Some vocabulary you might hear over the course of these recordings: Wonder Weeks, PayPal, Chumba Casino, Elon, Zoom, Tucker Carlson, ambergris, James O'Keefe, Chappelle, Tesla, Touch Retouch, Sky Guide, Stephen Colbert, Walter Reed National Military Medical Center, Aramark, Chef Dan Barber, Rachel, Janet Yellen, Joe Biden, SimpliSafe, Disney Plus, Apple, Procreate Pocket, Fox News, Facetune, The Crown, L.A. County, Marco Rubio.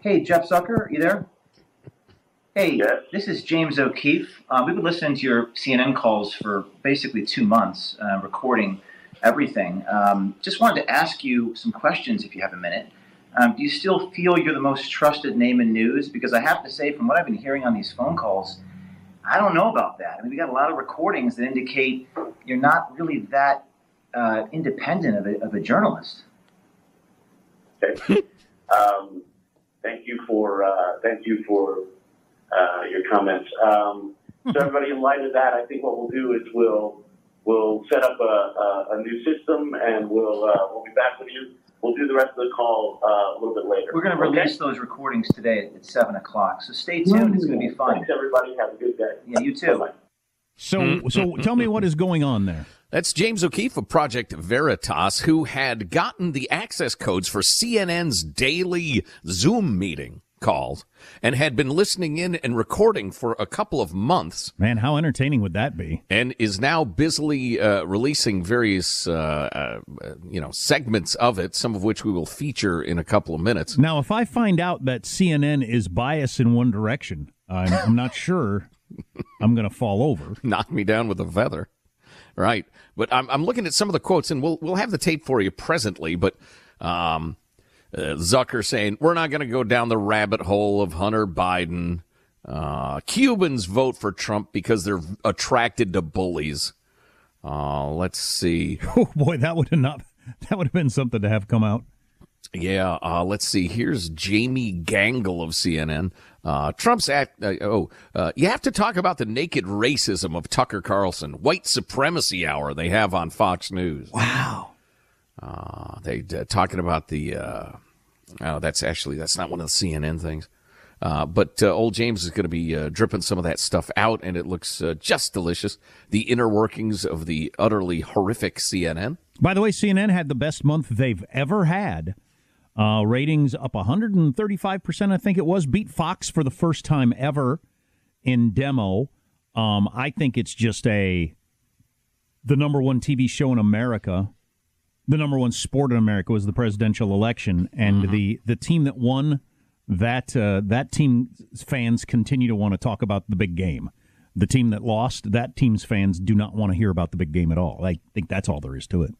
Hey, Jeff Zucker, are you there? Hey, yes. This is James O'Keefe. We've been listening to your CNN calls for basically 2 months, recording everything. Just wanted to ask you some questions if you have a minute. Do you still feel you're the most trusted name in news? Because I have to say, from what I've been hearing on these phone calls, I don't know about that. I mean, we got a lot of recordings that indicate you're not really that independent of a journalist. Okay. Thank you for your comments. So everybody, in light of that, I think what we'll do is we'll set up a new system, and we'll be back with you. We'll do the rest of the call a little bit later. We're going to release those recordings today at 7 o'clock, so stay tuned. It's going to be fun. Thanks, everybody. Have a good day. Yeah, you too. Bye-bye. So tell me what is going on there. That's James O'Keefe of Project Veritas, who had gotten the access codes for CNN's daily Zoom meeting calls and had been listening in and recording for a couple of months. Man, how entertaining would that be? And is now busily releasing various segments of it, some of which we will feature in a couple of minutes. Now, if I find out that CNN is biased in one direction, I'm not sure I'm going to fall over. Knock me down with a feather. Right. But I'm looking at some of the quotes, and we'll have the tape for you presently, but Zucker saying, we're not going to go down the rabbit hole of Hunter Biden. Cubans vote for Trump because they're attracted to bullies. Let's see. Oh, boy, that would have been something to have come out. Yeah, let's see. Here's Jamie Gangle of CNN. Trump's you have to talk about the naked racism of Tucker Carlson. White supremacy hour they have on Fox News. Wow. They talking about the that's not one of the CNN things. But old James is going to be dripping some of that stuff out, and it looks just delicious. The inner workings of the utterly horrific CNN. By the way, CNN had the best month they've ever had. Ratings up 135%, I think it was. Beat Fox for the first time ever in demo. I think it's just the number one TV show in America. The number one sport in America was the presidential election, and the team that won, that team's fans continue to want to talk about the big game. The team that lost, that team's fans do not want to hear about the big game at all. I think that's all there is to it.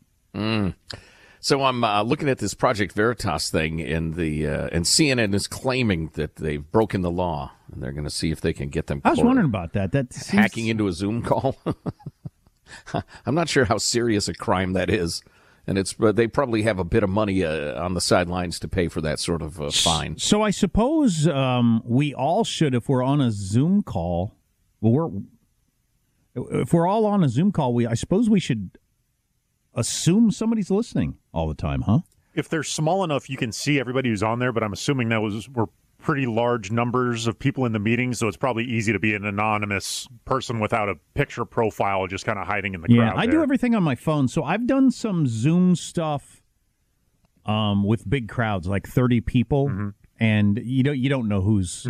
So I'm looking at this Project Veritas thing, and and CNN is claiming that they've broken the law, and they're going to see if they can get them. I was wondering about that. That's hacking into a Zoom call. I'm not sure how serious a crime that is, and they probably have a bit of money on the sidelines to pay for that sort of fine. So I suppose we all should, if we're on a Zoom call. If we're all on a Zoom call, I suppose we should assume somebody's listening all the time, huh? If they're small enough, you can see everybody who's on there, but I'm assuming that were pretty large numbers of people in the meeting, so it's probably easy to be an anonymous person without a picture profile just kind of hiding in the crowd. Yeah, I do everything on my phone, so I've done some Zoom stuff with big crowds, like 30 people, mm-hmm. and you don't know who's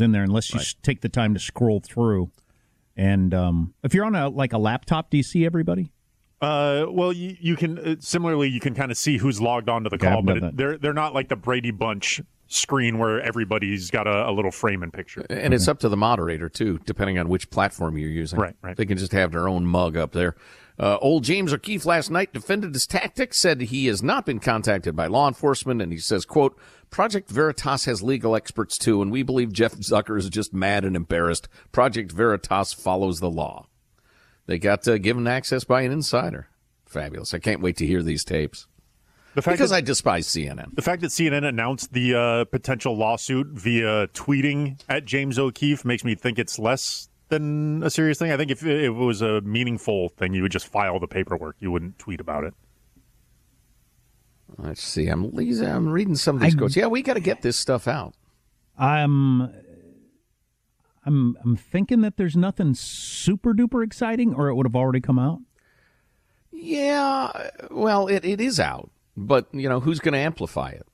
in there unless you take the time to scroll through. And if you're on a laptop, do you see everybody? Well, you can. Similarly, you can kind of see who's logged on to the call, but they're not like the Brady Bunch screen where everybody's got a little frame and picture. And it's up to the moderator, too, depending on which platform you're using. Right. They can just have their own mug up there. Old James O'Keefe last night defended his tactics, said he has not been contacted by law enforcement, and he says, quote, Project Veritas has legal experts, too, and we believe Jeff Zucker is just mad and embarrassed. Project Veritas follows the law. They got given access by an insider. Fabulous. I can't wait to hear these tapes. Because I despise CNN. The fact that CNN announced the potential lawsuit via tweeting at James O'Keefe makes me think it's less than a serious thing. I think if it was a meaningful thing, you would just file the paperwork. You wouldn't tweet about it. Let's see. I'm reading some of these quotes. Yeah, we got to get this stuff out. I'm thinking that there's nothing super duper exciting, or it would have already come out. Yeah, well, it is out. But, who's going to amplify it?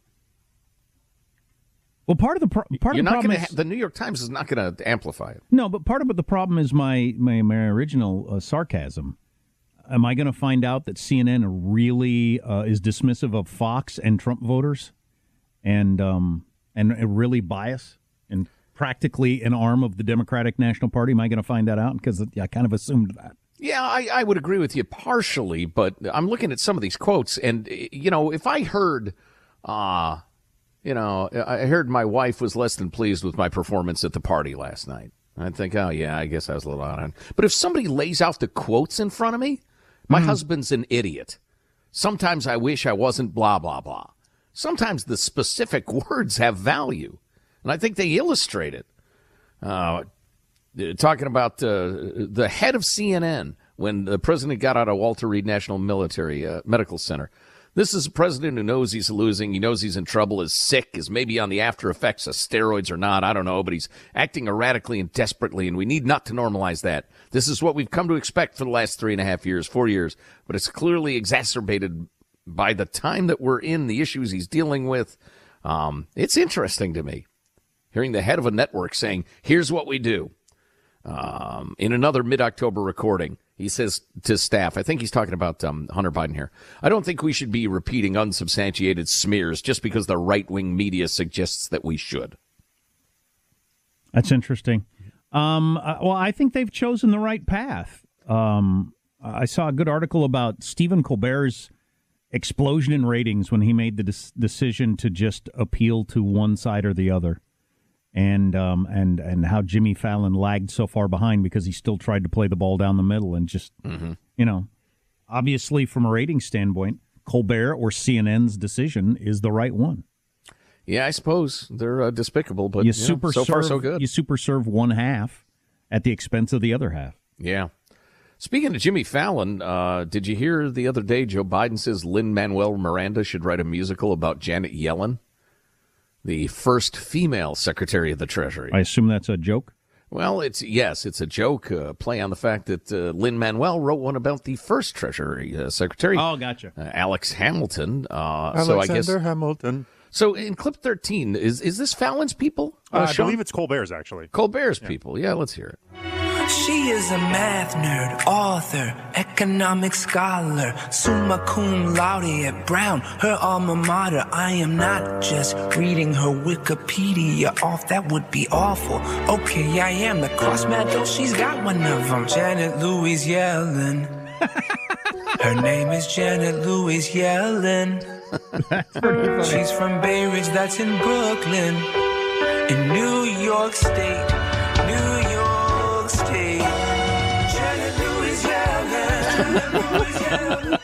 Well, the New York Times is not going to amplify it. No, but part of the problem is my original sarcasm. Am I going to find out that CNN really is dismissive of Fox and Trump voters and really biased and practically an arm of the Democratic National Party? Am I going to find that out? Because I kind of assumed that. Yeah, I would agree with you partially, but I'm looking at some of these quotes, and, if I heard, I heard my wife was less than pleased with my performance at the party last night, I'd think, oh, yeah, I guess I was a little out on it. But if somebody lays out the quotes in front of me, my husband's an idiot. Sometimes I wish I wasn't blah, blah, blah. Sometimes the specific words have value, and I think they illustrate it. Talking about the head of CNN when the president got out of Walter Reed National Military Medical Center. This is a president who knows he's losing. He knows he's in trouble, is sick, is maybe on the after effects of steroids or not. I don't know, but he's acting erratically and desperately, and we need not to normalize that. This is what we've come to expect for the last 4 years, but it's clearly exacerbated by the time that we're in, the issues he's dealing with. It's interesting to me, hearing the head of a network saying, here's what we do. In another mid-October recording, he says to staff, I think he's talking about Hunter Biden here, I don't think we should be repeating unsubstantiated smears just because the right-wing media suggests that we should. That's interesting. Well, I think they've chosen the right path. I saw a good article about Stephen Colbert's explosion in ratings when he made the decision to just appeal to one side or the other. And how Jimmy Fallon lagged so far behind because he still tried to play the ball down the middle and just, obviously from a rating standpoint, Colbert or CNN's decision is the right one. Yeah, I suppose they're despicable, but so far so good. You super serve one half at the expense of the other half. Yeah. Speaking of Jimmy Fallon, did you hear the other day Joe Biden says Lin-Manuel Miranda should write a musical about Janet Yellen? The first female Secretary of the Treasury. I assume that's a joke? Well, it's a joke, play on the fact that Lin-Manuel wrote one about the first Treasury Secretary. Oh, gotcha. Alex Hamilton. Alexander Hamilton. So in clip 13, is this Fallon's people? I believe it's Colbert's, actually. Colbert's people. Yeah, let's hear it. She is a math nerd, author, economic scholar, summa cum laude at Brown, her alma mater. I am not just reading her Wikipedia off, that would be awful. Okay, I am the cross-mad, though she's got one of them. Janet Louise Yellen. Her name is Janet Louise Yellen. That's pretty funny. She's from Bay Ridge, that's in Brooklyn. In New York State, New York State. Janet Louise Yellen.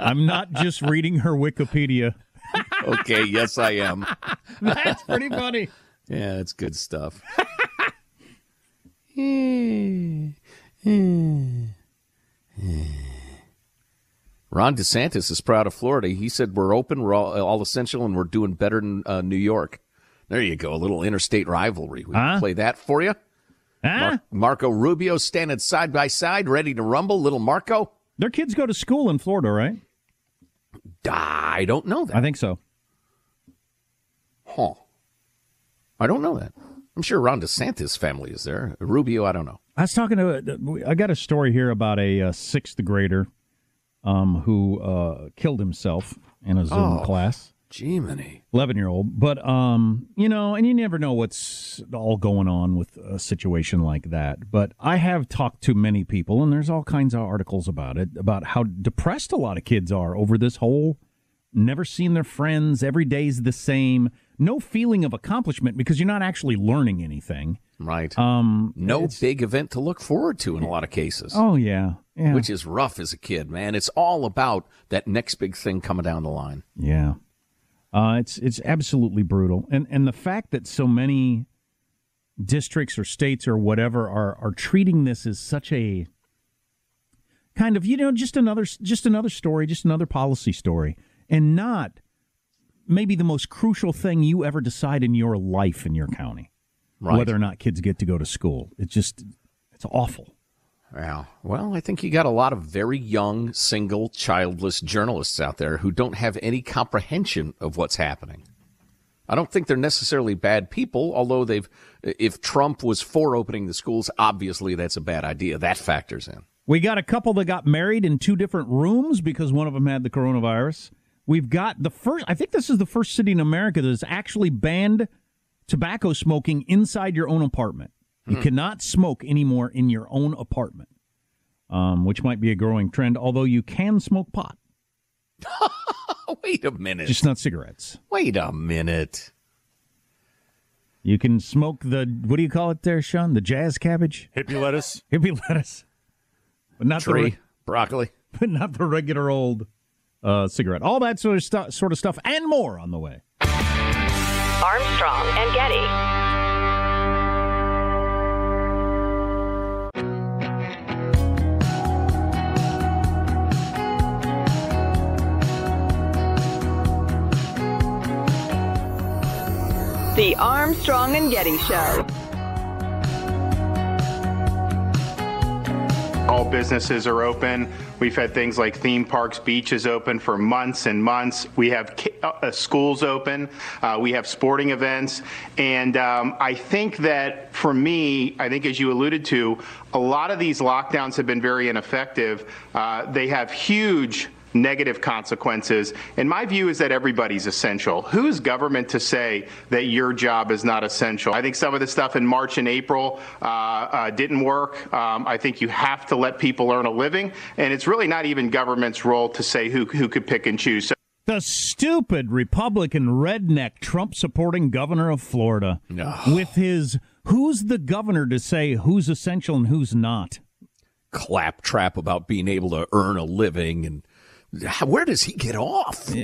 I'm not just reading her Wikipedia. Okay, yes, I am. That's pretty funny. Yeah, that's good stuff. Ron DeSantis is proud of Florida. He said, we're open, we're all essential, and we're doing better than New York. There you go, a little interstate rivalry. We can play that for you. Marco Rubio standing side by side, ready to rumble. Little Marco. Their kids go to school in Florida, right? I don't know that. I think so. Huh. I don't know that. I'm sure Ron DeSantis' family is there. Rubio, I don't know. I was talking to, I got a story here about a sixth grader who killed himself in a Zoom class. Jiminy. 11-year-old. But, you know, and you never know what's all going on with a situation like that. But I have talked to many people, and there's all kinds of articles about it, about how depressed a lot of kids are over this whole never seen their friends, every day's the same, no feeling of accomplishment because you're not actually learning anything. Right. No big event to look forward to in a lot of cases. Oh, yeah. Yeah. Which is rough as a kid, man. It's all about that next big thing coming down the line. Yeah. It's absolutely brutal. And the fact that so many districts or states or whatever are treating this as such a kind of, you know, just another story, just another policy story, and not maybe the most crucial thing you ever decide in your life in your county, right, whether or not kids get to go to school. It's awful. Wow. Well, I think you got a lot of very young, single, childless journalists out there who don't have any comprehension of what's happening. I don't think they're necessarily bad people, although if Trump was for opening the schools, obviously that's a bad idea. That factors in. We got a couple that got married in two different rooms because one of them had the coronavirus. We've got I think this is the first city in America that has actually banned tobacco smoking inside your own apartment. You cannot smoke anymore in your own apartment, which might be a growing trend, although you can smoke pot. Wait a minute. Just not cigarettes. Wait a minute. You can smoke the, what do you call it there, Sean? The jazz cabbage? Hippie lettuce. But not broccoli. But not the regular old cigarette. All that sort of stuff and more on the way. Armstrong and Getty. The Armstrong and Getty Show. All businesses are open. We've had things like theme parks, beaches open for months and months. We have schools open. We have sporting events. And I think that for me, I think as you alluded to, a lot of these lockdowns have been very ineffective. They have huge negative consequences. And my view is that everybody's essential. Who's government to say that your job is not essential? I think some of the stuff in March and April didn't work. I think you have to let people earn a living. And it's really not even government's role to say who could pick and choose. So the stupid Republican redneck Trump-supporting governor of Florida with his who's the governor to say who's essential and who's not? Claptrap about being able to earn a living and where does he get off?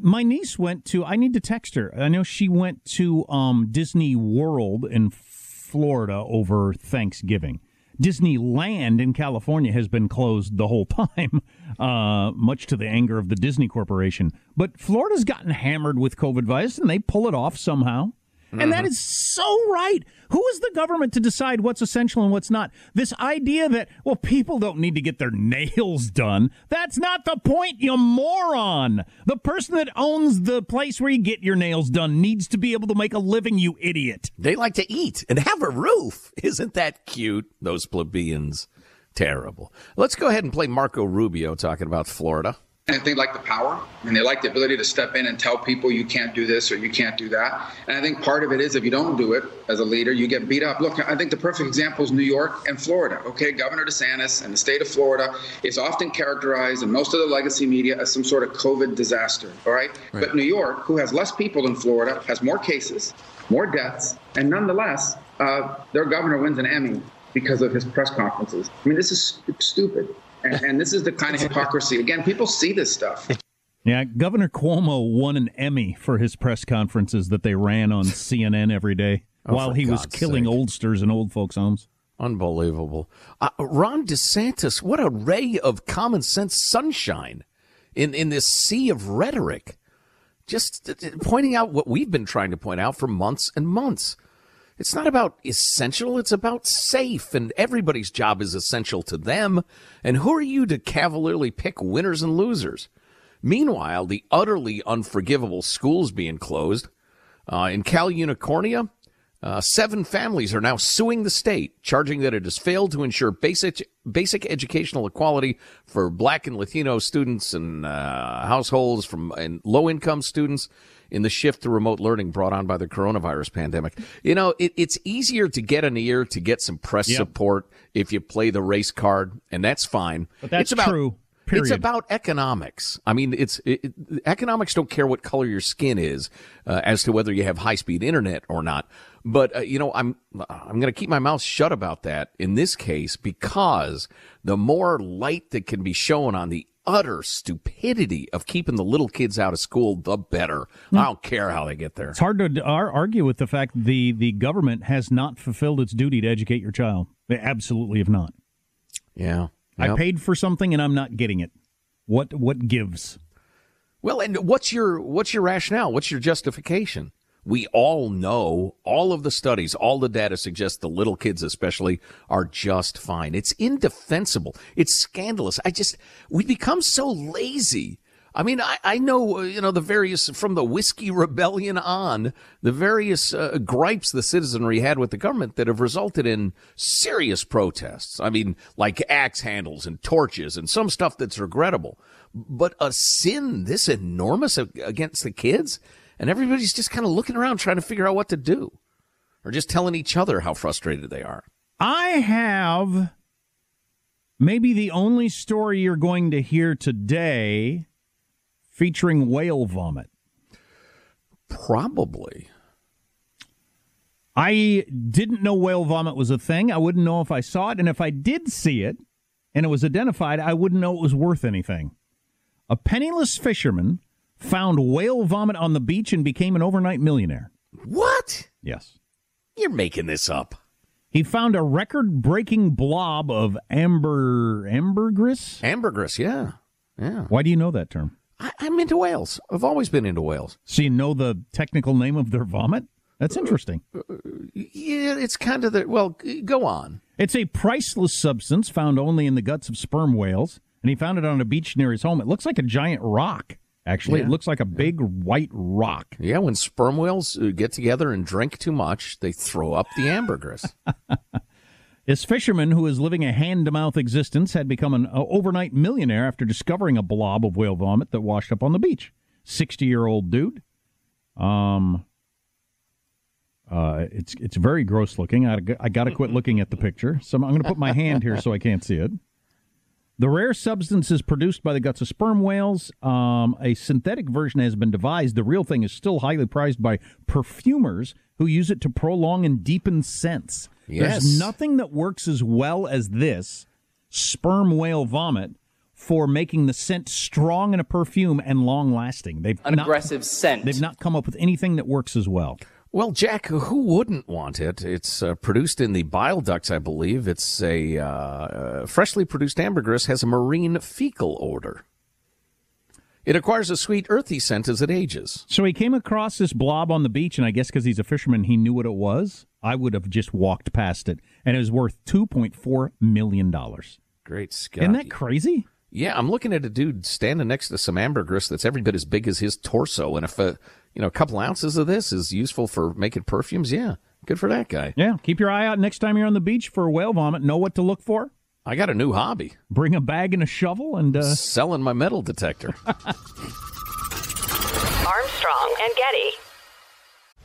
My niece went to, I need to text her. I know she went to Disney World in Florida over Thanksgiving. Disneyland in California has been closed the whole time, much to the anger of the Disney Corporation. But Florida's gotten hammered with COVID virus, and they pull it off somehow. Mm-hmm. And that is so right. Who is the government to decide what's essential and what's not? This idea that, well, people don't need to get their nails done. That's not the point, you moron. The person that owns the place where you get your nails done needs to be able to make a living, you idiot. They like to eat and have a roof. Isn't that cute? Those plebeians. Terrible. Let's go ahead and play Marco Rubio talking about Florida. And they like the power, and they like the ability to step in and tell people you can't do this or you can't do that. And I think part of it is if you don't do it as a leader, you get beat up. Look, I think the perfect example is New York and Florida. Okay, Governor DeSantis and the state of Florida is often characterized in most of the legacy media as some sort of COVID disaster. All right. Right. But New York, who has less people than Florida, has more cases, more deaths. And nonetheless, their governor wins an Emmy because of his press conferences. I mean, this is stupid. And this is the kind of hypocrisy. Again, people see this stuff. Yeah, Governor Cuomo won an Emmy for his press conferences that they ran on CNN every day while he was killing oldsters in old folks' homes. Unbelievable. Ron DeSantis, what a ray of common sense sunshine in this sea of rhetoric. Just pointing out what we've been trying to point out for months and months. It's not about essential. It's about safe, and everybody's job is essential to them. And who are you to cavalierly pick winners and losers? Meanwhile, the utterly unforgivable schools being closed. In Cal Unicornia, 7 families are now suing the state, charging that it has failed to ensure basic educational equality for Black and Latino students and households and low-income students in the shift to remote learning brought on by the coronavirus pandemic. You know, it's easier to get an ear, to get some press support if you play the race card, and that's fine. But that's true, period. It's about economics. I mean, economics don't care what color your skin is as to whether you have high-speed internet or not. But, you know, I'm going to keep my mouth shut about that in this case, because the more light that can be shown on the utter stupidity of keeping the little kids out of school, the better. I don't care how they get there. It's hard to argue with the fact the government has not fulfilled its duty to educate your child. They absolutely have not. Yeah. Yep. I paid for something and I'm not getting it. What gives? Well, and what's your rationale? What's your justification? We all know all of the studies, all the data suggests the little kids especially are just fine. It's indefensible. It's scandalous. We become so lazy. I mean, I know, you know, the various, from the Whiskey Rebellion on, the various gripes the citizenry had with the government that have resulted in serious protests. I mean, like axe handles and torches and some stuff that's regrettable. But a sin this enormous against the kids? And everybody's just kind of looking around trying to figure out what to do, or just telling each other how frustrated they are. I have maybe the only story you're going to hear today featuring whale vomit. Probably. I didn't know whale vomit was a thing. I wouldn't know if I saw it. And if I did see it and it was identified, I wouldn't know it was worth anything. A penniless fisherman found whale vomit on the beach and became an overnight millionaire. What? Yes. You're making this up. He found a record-breaking blob of ambergris? Ambergris, yeah. Yeah. Why do you know that term? I'm into whales. I've always been into whales. So you know the technical name of their vomit? That's interesting. Yeah, it's kind of go on. It's a priceless substance found only in the guts of sperm whales, and he found it on a beach near his home. It looks like a giant rock. Actually, yeah. It looks like a big white rock. Yeah, when sperm whales get together and drink too much, they throw up the ambergris. This fisherman, who is living a hand-to-mouth existence, had become an overnight millionaire after discovering a blob of whale vomit that washed up on the beach. 60-year-old dude. It's very gross looking. I got to quit looking at the picture. So I'm going to put my hand here so I can't see it. The rare substance is produced by the guts of sperm whales. A synthetic version has been devised. The real thing is still highly prized by perfumers who use it to prolong and deepen scents. Yes. There's nothing that works as well as this sperm whale vomit for making the scent strong in a perfume and long-lasting. Aggressive scent. They've not come up with anything that works as well. Well, Jack, who wouldn't want it? It's produced in the bile ducts, I believe. It's a freshly produced ambergris has a marine fecal odor. It acquires a sweet, earthy scent as it ages. So he came across this blob on the beach, and I guess because he's a fisherman, he knew what it was. I would have just walked past it, and it was worth $2.4 million. Great Scott. Isn't that crazy? Yeah, I'm looking at a dude standing next to some ambergris that's every bit as big as his torso, and if a couple ounces of this is useful for making perfumes, yeah, good for that guy. Yeah, keep your eye out next time you're on the beach for whale vomit. Know what to look for. I got a new hobby. Bring a bag and a shovel and... selling my metal detector. Armstrong and Getty.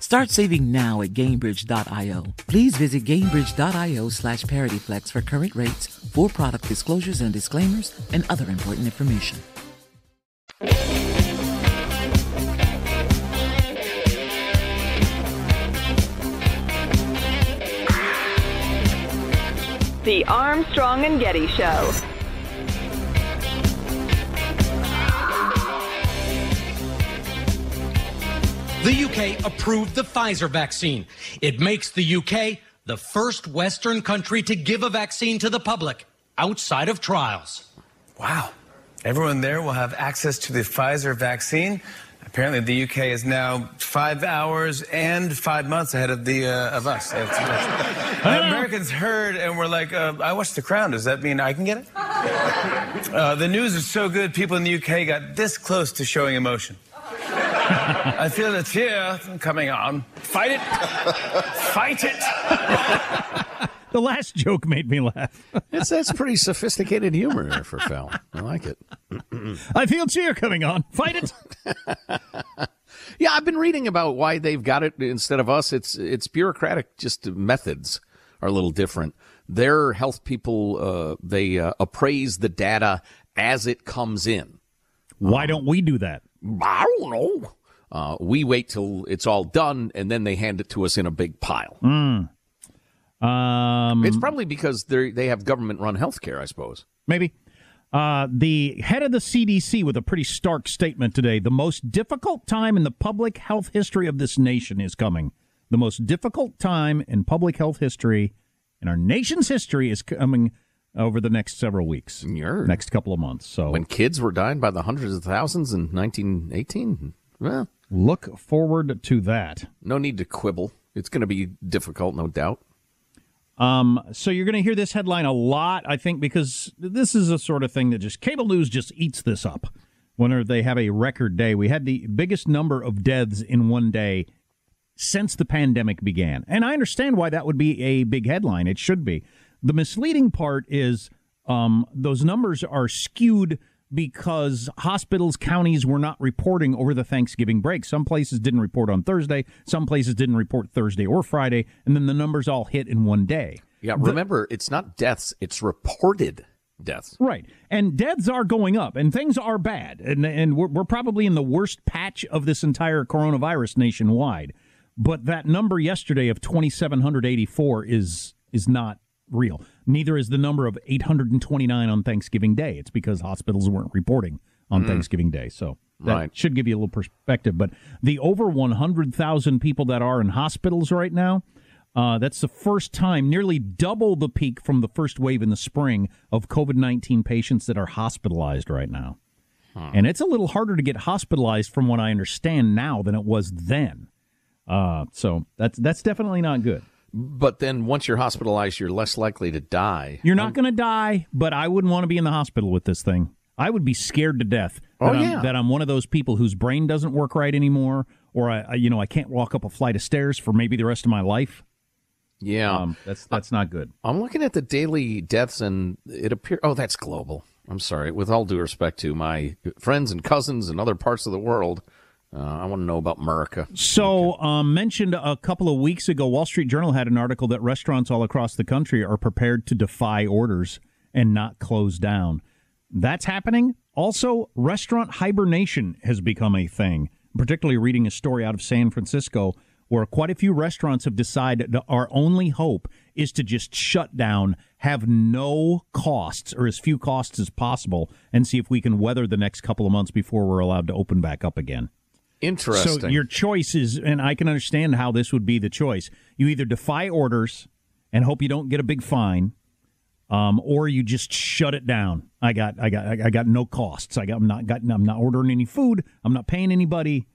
Start saving now at Gainbridge.io. Please visit Gainbridge.io/ParityFlex for current rates, for product disclosures and disclaimers, and other important information. The Armstrong and Getty Show. The UK approved the Pfizer vaccine. It makes the UK the first Western country to give a vaccine to the public outside of trials. Wow. Everyone there will have access to the Pfizer vaccine. Apparently, the UK is now 5 hours and 5 months ahead of the of us. Americans heard and were like, I watched The Crown. Does that mean I can get it? The news is so good, people in the UK got this close to showing emotion. I feel the tear coming on. Fight it. Fight it. The last joke made me laugh. That's pretty sophisticated humor there for Fallon. I like it. I feel tear coming on. Fight it. Yeah, I've been reading about why they've got it instead of us. It's bureaucratic. Just methods are a little different. Their health people, they appraise the data as it comes in. Why don't we do that? I don't know. We wait till it's all done, and then they hand it to us in a big pile. It's probably because they have government-run health care, I suppose. Maybe. The head of the CDC with a pretty stark statement today. The most difficult time in the public health history of this nation is coming. The most difficult time in public health history, in our nation's history, is coming over the next several weeks, next couple of months. So when kids were dying by the hundreds of thousands in 1918, well, look forward to that. No need to quibble. It's going to be difficult, no doubt. So you're going to hear this headline a lot, I think, because this is a sort of thing that just cable news just eats this up whenever they have a record day. We had the biggest number of deaths in one day since the pandemic began. And I understand why that would be a big headline. It should be. The misleading part is those numbers are skewed because hospitals, counties were not reporting over the Thanksgiving break. Some places didn't report on Thursday. Some places didn't report Thursday or Friday. And then the numbers all hit in one day. Yeah, remember, it's not deaths. It's reported deaths. Right. And deaths are going up and things are bad. And we're probably in the worst patch of this entire coronavirus nationwide. But that number yesterday of 2,784 is not real. Neither is the number of 829 on Thanksgiving Day. It's because hospitals weren't reporting on Thanksgiving Day. So that should give you a little perspective. But the over 100,000 people that are in hospitals right now, that's the first time, nearly double the peak from the first wave in the spring of COVID-19 patients that are hospitalized right now. And it's a little harder to get hospitalized from what I understand now than it was then. So that's definitely not good. But then once you're hospitalized, you're less likely to die. You're not going to die, but I wouldn't want to be in the hospital with this thing. I would be scared to death that I'm one of those people whose brain doesn't work right anymore, or I can't walk up a flight of stairs for maybe the rest of my life. Yeah, that's not good. I'm looking at the daily deaths, and it appears that's global. I'm sorry, with all due respect to my friends and cousins in other parts of the world. I want to know about America. So mentioned a couple of weeks ago, Wall Street Journal had an article that restaurants all across the country are prepared to defy orders and not close down. That's happening. Also, restaurant hibernation has become a thing, particularly reading a story out of San Francisco where quite a few restaurants have decided our only hope is to just shut down, have no costs or as few costs as possible, and see if we can weather the next couple of months before we're allowed to open back up again. Interesting. So your choice is, and I can understand how this would be the choice, you either defy orders and hope you don't get a big fine, or you just shut it down. I got no costs. I'm not ordering any food. I'm not paying anybody.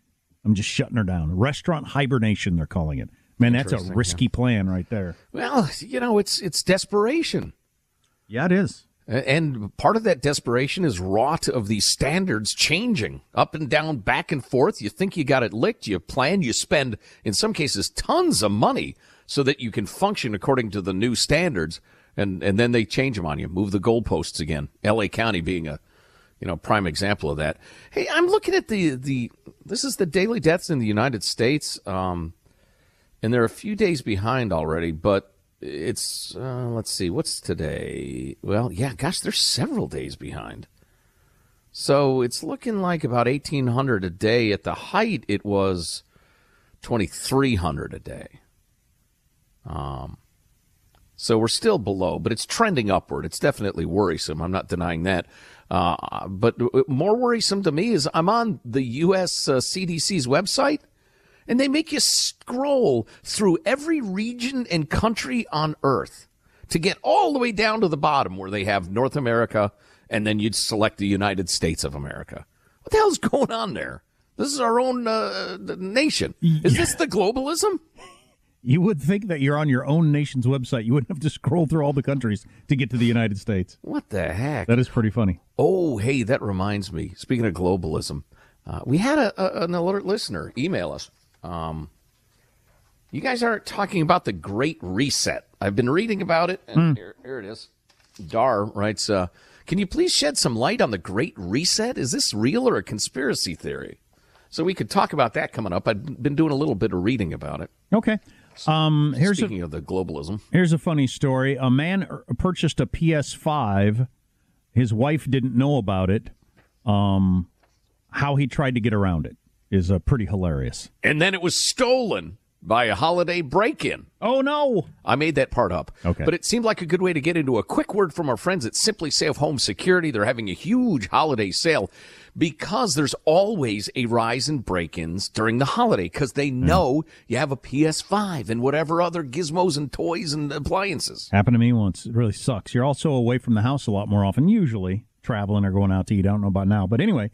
I'm just shutting her down. Restaurant hibernation, they're calling it. Man, that's a risky plan right there. Well, it's desperation. Yeah, it is. And part of that desperation is wrought of these standards changing up and down, back and forth. You think you got it licked. You plan. You spend, in some cases, tons of money so that you can function according to the new standards. And then they change them on you, move the goalposts again. L.A. County being a prime example of that. Hey, I'm looking at this is the daily deaths in the United States. And they're a few days behind already, but. It's, let's see, what's today? Well, yeah, gosh, they're several days behind. So it's looking like about 1,800 a day. At the height, it was 2,300 a day. So we're still below, but it's trending upward. It's definitely worrisome. I'm not denying that. But more worrisome to me is I'm on the U.S. CDC's website. And they make you scroll through every region and country on Earth to get all the way down to the bottom where they have North America, and then you'd select the United States of America. What the hell's going on there? This is our own nation. Is this the globalism? You would think that you're on your own nation's website. You wouldn't have to scroll through all the countries to get to the United States. What the heck? That is pretty funny. Oh, hey, that reminds me. Speaking of globalism, we had an alert listener email us. You guys aren't talking about the Great Reset. I've been reading about it, and here it is. Dar writes, can you please shed some light on the Great Reset? Is this real or a conspiracy theory? So we could talk about that coming up. I've been doing a little bit of reading about it. Okay. Speaking of the globalism. Here's a funny story. A man purchased a PS5. His wife didn't know about it. How he tried to get around it is pretty hilarious. And then it was stolen by a holiday break-in. Oh, no. I made that part up. Okay. But it seemed like a good way to get into a quick word from our friends at SimpliSafe Home Security. They're having a huge holiday sale because there's always a rise in break-ins during the holiday because they know you have a PS5 and whatever other gizmos and toys and appliances. Happened to me once. It really sucks. You're also away from the house a lot more often, usually traveling or going out to eat. I don't know about now. But anyway,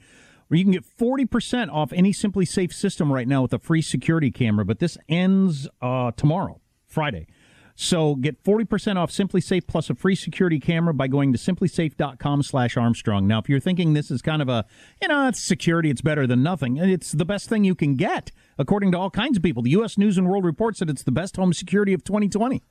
you can get 40% off any SimpliSafe system right now with a free security camera, but this ends tomorrow, Friday. So get 40% off SimpliSafe plus a free security camera by going to SimpliSafe.com/Armstrong. Now, if you're thinking this is kind of a, it's security, it's better than nothing, it's the best thing you can get, according to all kinds of people. The U.S. News and World Report said it's the best home security of 2020.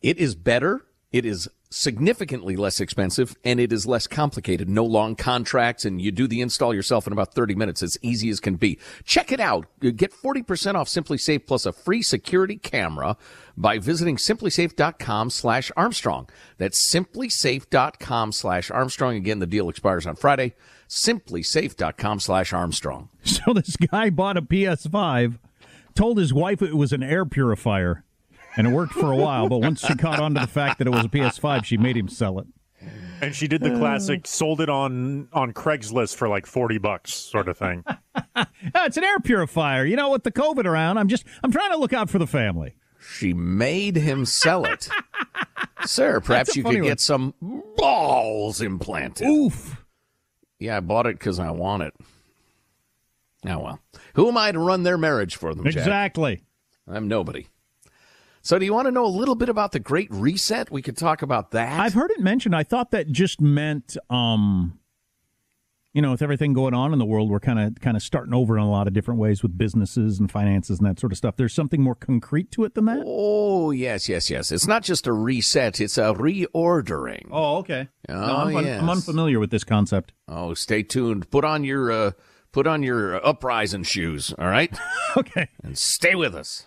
It is better. It is significantly less expensive, and it is less complicated. No long contracts, and you do the install yourself in about 30 minutes. It's easy as can be. Check it out. Get 40% off SimpliSafe plus a free security camera by visiting SimpliSafe.com/Armstrong. That's SimpliSafe.com/Armstrong. Again, the deal expires on Friday. SimpliSafe.com/Armstrong. So this guy bought a PS5, told his wife it was an air purifier. And it worked for a while, but once she caught on to the fact that it was a PS5, she made him sell it. And she did the classic, sold it on Craigslist for like $40 sort of thing. It's an air purifier. You know, with the COVID around, I'm trying to look out for the family. She made him sell it. Sir, perhaps you could get some balls implanted. Oof. Yeah, I bought it because I want it. Oh, well. Who am I to run their marriage for them, Jack? Exactly. I'm nobody. So do you want to know a little bit about the Great Reset? We could talk about that. I've heard it mentioned. I thought that just meant, you know, with everything going on in the world, we're kind of starting over in a lot of different ways with businesses and finances and that sort of stuff. There's something more concrete to it than that? Oh, yes. It's not just a reset. It's a reordering. Oh, okay. Oh, no, I'm unfamiliar with this concept. Oh, stay tuned. Put on your uprising shoes, all right? Okay. And stay with us.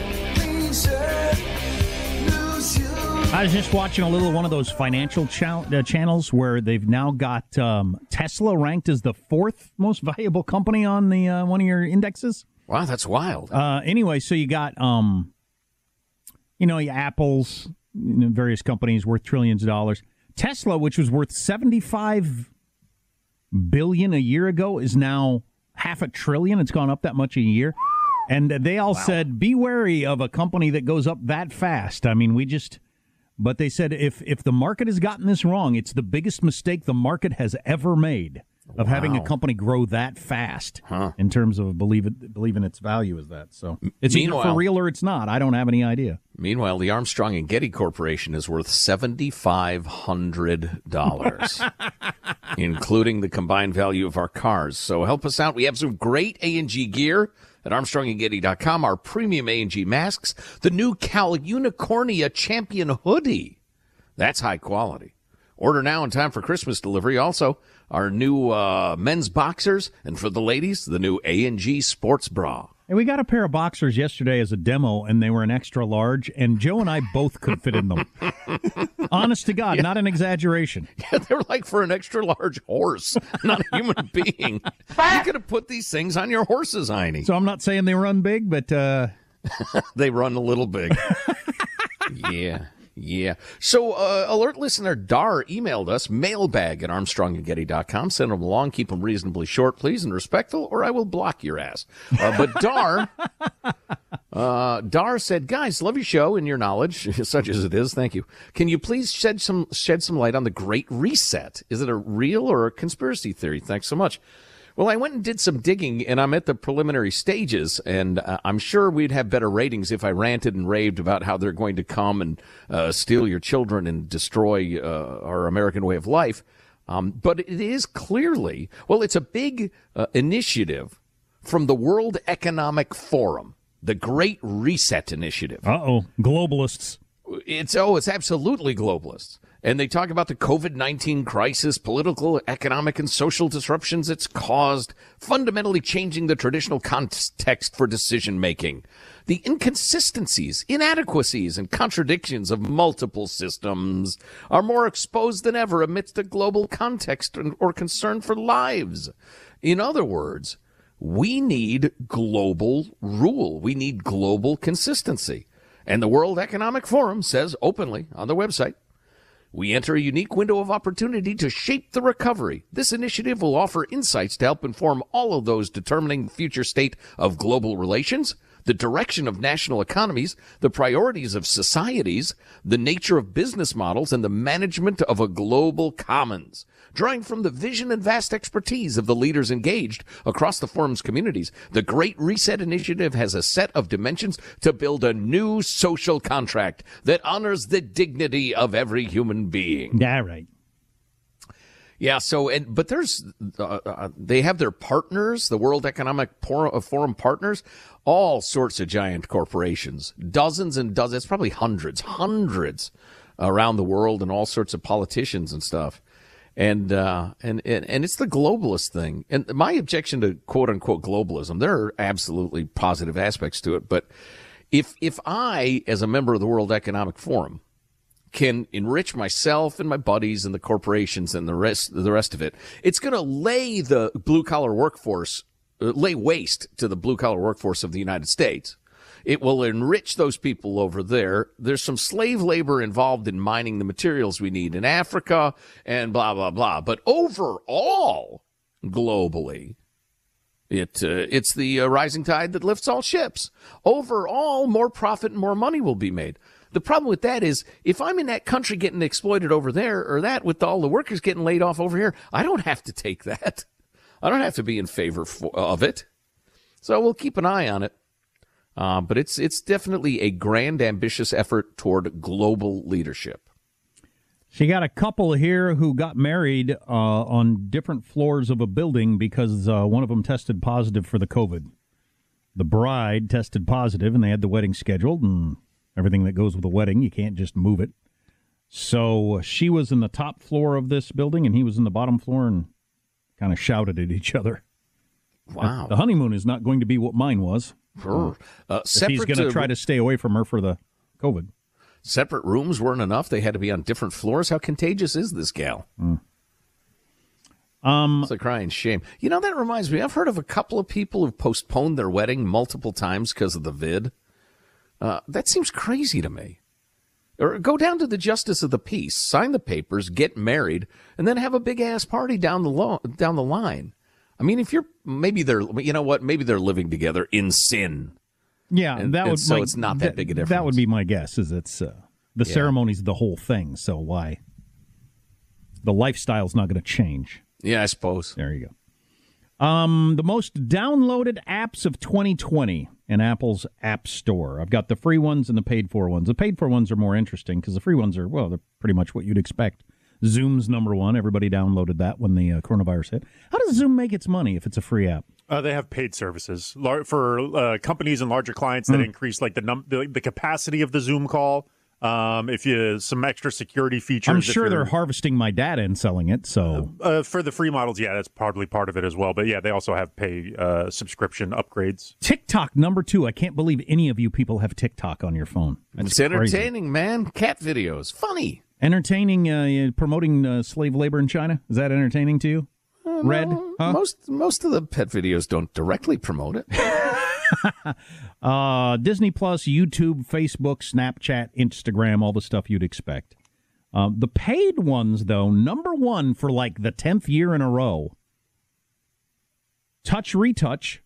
I was just watching a little one of those financial channels where they've now got Tesla ranked as the fourth most valuable company on the one of your indexes. Wow, that's wild. Anyway, so you got, your Apple's, various companies worth trillions of dollars. Tesla, which was worth $75 billion a year ago, is now half a trillion. It's gone up that much a year. And they all said, be wary of a company that goes up that fast. I mean, But they said if the market has gotten this wrong, it's the biggest mistake the market has ever made of having a company grow that fast in terms of believing its value is that. So it's either for real or it's not. I don't have any idea. Meanwhile, the Armstrong and Getty Corporation is worth $7,500, including the combined value of our cars. So help us out. We have some great A&G gear at ArmstrongandGetty.com, our premium A&G masks, the new Cal Unicornia Champion hoodie. That's high quality. Order now in time for Christmas delivery. Also, our new men's boxers, and for the ladies, the new A&G sports bra. And we got a pair of boxers yesterday as a demo, and they were an extra large, and Joe and I both could fit in them. Honest to God, not an exaggeration. Yeah, they were like for an extra large horse, not a human being. You could have put these things on your horses, Heine. So I'm not saying they run big, but... they run a little big. Yeah. Yeah. So, alert listener Dar emailed us, mailbag at armstrongandgetty.com. Send them along. Keep them reasonably short, please, and respectful, or I will block your ass. But Dar said, guys, love your show and your knowledge, such as it is. Thank you. Can you please shed some light on the Great Reset? Is it a real or a conspiracy theory? Thanks so much. Well, I went and did some digging, and I'm at the preliminary stages, and I'm sure we'd have better ratings if I ranted and raved about how they're going to come and steal your children and destroy our American way of life. But it is clearly, it's a big initiative from the World Economic Forum, the Great Reset Initiative. Uh-oh, globalists. It's absolutely globalists. And they talk about the COVID-19 crisis, political, economic, and social disruptions it's caused, fundamentally changing the traditional context for decision-making, the inconsistencies, inadequacies, and contradictions of multiple systems are more exposed than ever amidst a global context or concern for lives. In other words, we need global rule. We need global consistency. And the World Economic Forum says openly on their website, we enter a unique window of opportunity to shape the recovery. This initiative will offer insights to help inform all of those determining the future state of global relations, the direction of national economies, the priorities of societies, the nature of business models, and the management of a global commons. Drawing from the vision and vast expertise of the leaders engaged across the forum's communities, the Great Reset Initiative has a set of dimensions to build a new social contract that honors the dignity of every human being. Yeah, right. Yeah, so, but there's, they have their partners, the World Economic Forum partners, all sorts of giant corporations, dozens and dozens, probably hundreds around the world, and all sorts of politicians and stuff. And it's the globalist thing. And my objection to quote unquote globalism, there are absolutely positive aspects to it. But if I, as a member of the World Economic Forum, can enrich myself and my buddies and the corporations and the rest of it, it's going to lay the blue-collar workforce, lay waste to the blue-collar workforce of the United States. It will enrich those people over there. There's some slave labor involved in mining the materials we need in Africa and blah, blah, blah. But overall, globally, it's the rising tide that lifts all ships. Overall, more profit and more money will be made. The problem with that is if I'm in that country getting exploited over there, or that with all the workers getting laid off over here, I don't have to take that. I don't have to be in favor of it. So we'll keep an eye on it. But it's definitely a grand, ambitious effort toward global leadership. So you got a couple here who got married on different floors of a building because one of them tested positive for the COVID. The bride tested positive, and they had the wedding scheduled, and everything that goes with a wedding, you can't just move it. So she was in the top floor of this building, and he was in the bottom floor, and kind of shouted at each other. Wow. The honeymoon is not going to be what mine was. Sure. He's going to try to stay away from her for the COVID. Separate rooms weren't enough. They had to be on different floors. How contagious is this gal? Mm. It's a crying shame. You know, that reminds me, I've heard of a couple of people who've postponed their wedding multiple times because of the vid. That seems crazy to me. Or go down to the justice of the peace, sign the papers, get married, and then have a big-ass party down the line. I mean, if you're maybe they're living together in sin. Yeah, so it's not that big a difference. That would be my guess. Is it's the ceremony's the whole thing, so why? The lifestyle's not going to change. Yeah, I suppose. There you go. The most downloaded apps of 2020. In Apple's App Store. I've got the free ones and the paid-for ones. The paid-for ones are more interesting because the free ones are, well, they're pretty much what you'd expect. Zoom's number one. Everybody downloaded that when the coronavirus hit. How does Zoom make its money if it's a free app? They have paid services for companies and larger clients that increase like the capacity of the Zoom call. If you some extra security features, I'm sure they're harvesting my data and selling it. So for the free models, yeah, that's probably part of it as well. But yeah, they also have pay subscription upgrades. TikTok number two. I can't believe any of you people have TikTok on your phone. That's entertaining, crazy. Man. Cat videos, funny, entertaining. Promoting slave labor in China, is that entertaining to you? Red? Huh? Most of the pet videos don't directly promote it. Disney Plus, YouTube, Facebook, Snapchat, Instagram, all the stuff you'd expect. The paid ones, though, number one for like the 10th year in a row. Touch Retouch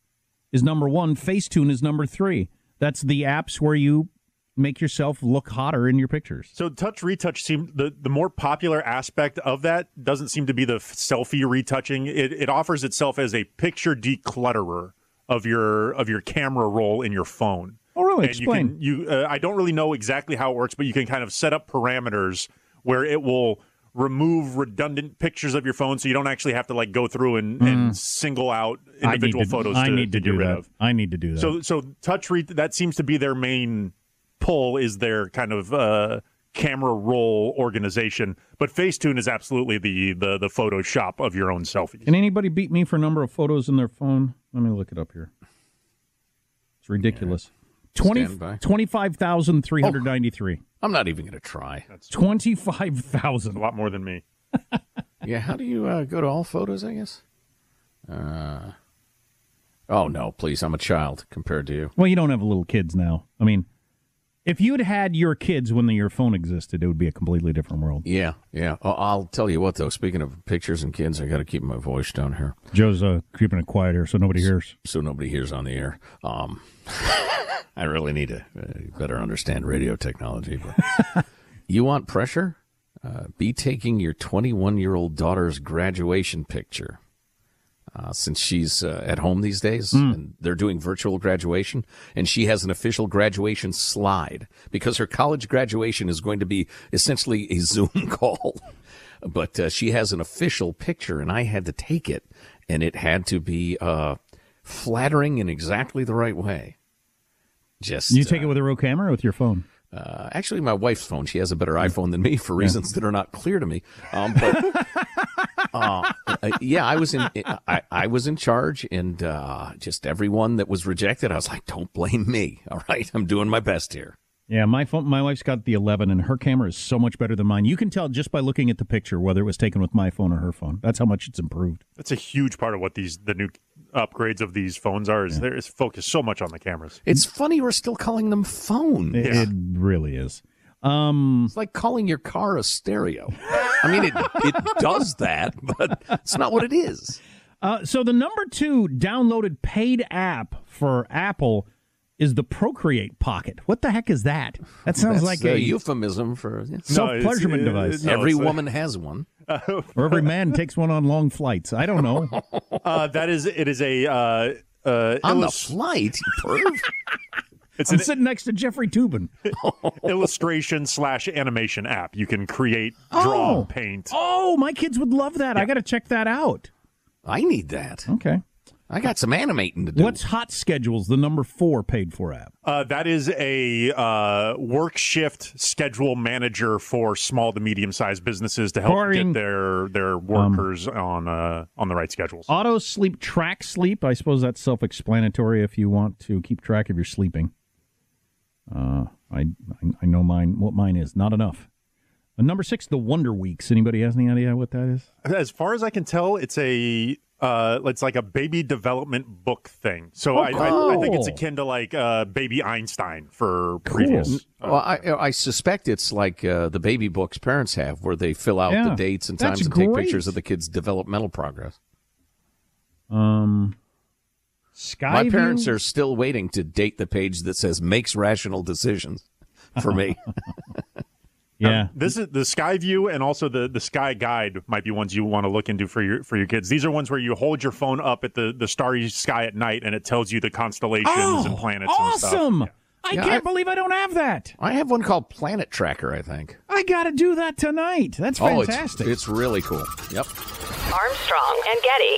is number one. Facetune is number three. That's the apps where you make yourself look hotter in your pictures. So Touch Retouch seemed the more popular aspect of that. Doesn't seem to be the selfie retouching. It offers itself as a picture declutterer of your camera roll in your phone. Oh, really? And explain. I don't really know exactly how it works, but you can kind of set up parameters where it will remove redundant pictures of your phone, so you don't actually have to like go through and single out individual photos. I need to do that. So that seems to be their main pull, is their kind of camera roll organization. But Facetune is absolutely the Photoshop of your own selfies. Can anybody beat me for number of photos in their phone? Let me look it up here. It's ridiculous. Yeah. 25,393. I'm not even going to try. 25,000. A lot more than me. Yeah, how do you go to all photos, I guess? Oh, no, please. I'm a child compared to you. Well, you don't have little kids now. I mean, If you had had your kids when your phone existed, it would be a completely different world. Yeah, yeah. I'll tell you what, though. Speaking of pictures and kids, I got to keep my voice down here. Joe's keeping it quiet here, so nobody hears. So nobody hears on the air. I really need to better understand radio technology. But you want pressure? Be taking your 21-year-old daughter's graduation picture. Since she's at home these days, and they're doing virtual graduation, and she has an official graduation slide because her college graduation is going to be essentially a Zoom call. But she has an official picture, and I had to take it, and it had to be flattering in exactly the right way. Just you take it with a real camera or with your phone? Actually, my wife's phone. She has a better iPhone than me for reasons that are not clear to me. But... I was in charge, and just everyone that was rejected, I was like, don't blame me. All right, I'm doing my best here. Yeah, my wife's got the 11, and her camera is so much better than mine. You can tell just by looking at the picture whether it was taken with my phone or her phone. That's how much it's improved. That's a huge part of what the new upgrades of these phones are. Is there is focused so much on the cameras. It's funny we're still calling them phones. It really is. It's like calling your car a stereo. I mean, it does that, but it's not what it is. So the number 2 downloaded paid app for Apple is the Procreate Pocket. What the heck is that? That sounds like a euphemism for self-pleasurement device. Every woman has one. Or every man takes one on long flights. I don't know. It is a... on the flight? Perv? I'm sitting next to Jeffrey Toobin. Illustration/animation app. You can create, draw, paint. Oh, my kids would love that. Yeah. I got to check that out. I need that. Okay. I got some animating to do. What's Hot Schedules, the number 4 paid for app? That is a work shift schedule manager for small to medium-sized businesses to help get their workers on the right schedules. Auto Sleep Track Sleep. I suppose that's self-explanatory if you want to keep track of your sleeping. I know mine. What mine is not enough. And number 6, the Wonder Weeks. Anybody has any idea what that is? As far as I can tell, it's like a baby development book thing. So I think it's akin to like Baby Einstein for previous. Well, I suspect it's like the baby books parents have, where they fill out the dates and times and take pictures of the kids' developmental progress. My parents are still waiting to date the page that says makes rational decisions for me. Yeah, this is the Sky View, and also the Sky Guide might be ones you want to look into for your kids. These are ones where you hold your phone up at the starry sky at night, and it tells you the constellations and planets. Awesome! And stuff. Yeah. I can't believe I don't have that. I have one called Planet Tracker. I think I got to do that tonight. That's fantastic. It's really cool. Yep. Armstrong and Getty.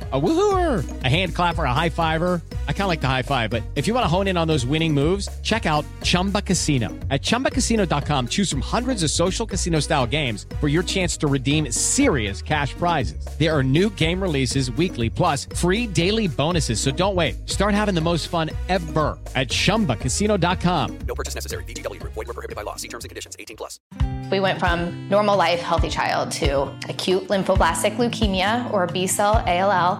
A woohooer, a hand clapper, a high fiver. I kind of like the high five, but if you want to hone in on those winning moves, check out Chumba Casino. At ChumbaCasino.com, choose from hundreds of social casino style games for your chance to redeem serious cash prizes. There are new game releases weekly, plus free daily bonuses. So don't wait. Start having the most fun ever at ChumbaCasino.com. No purchase necessary. VGW Group. Void where prohibited by law. See terms and conditions. 18+. We went from normal life, healthy child to acute lymphoblastic leukemia, or B-cell ALL.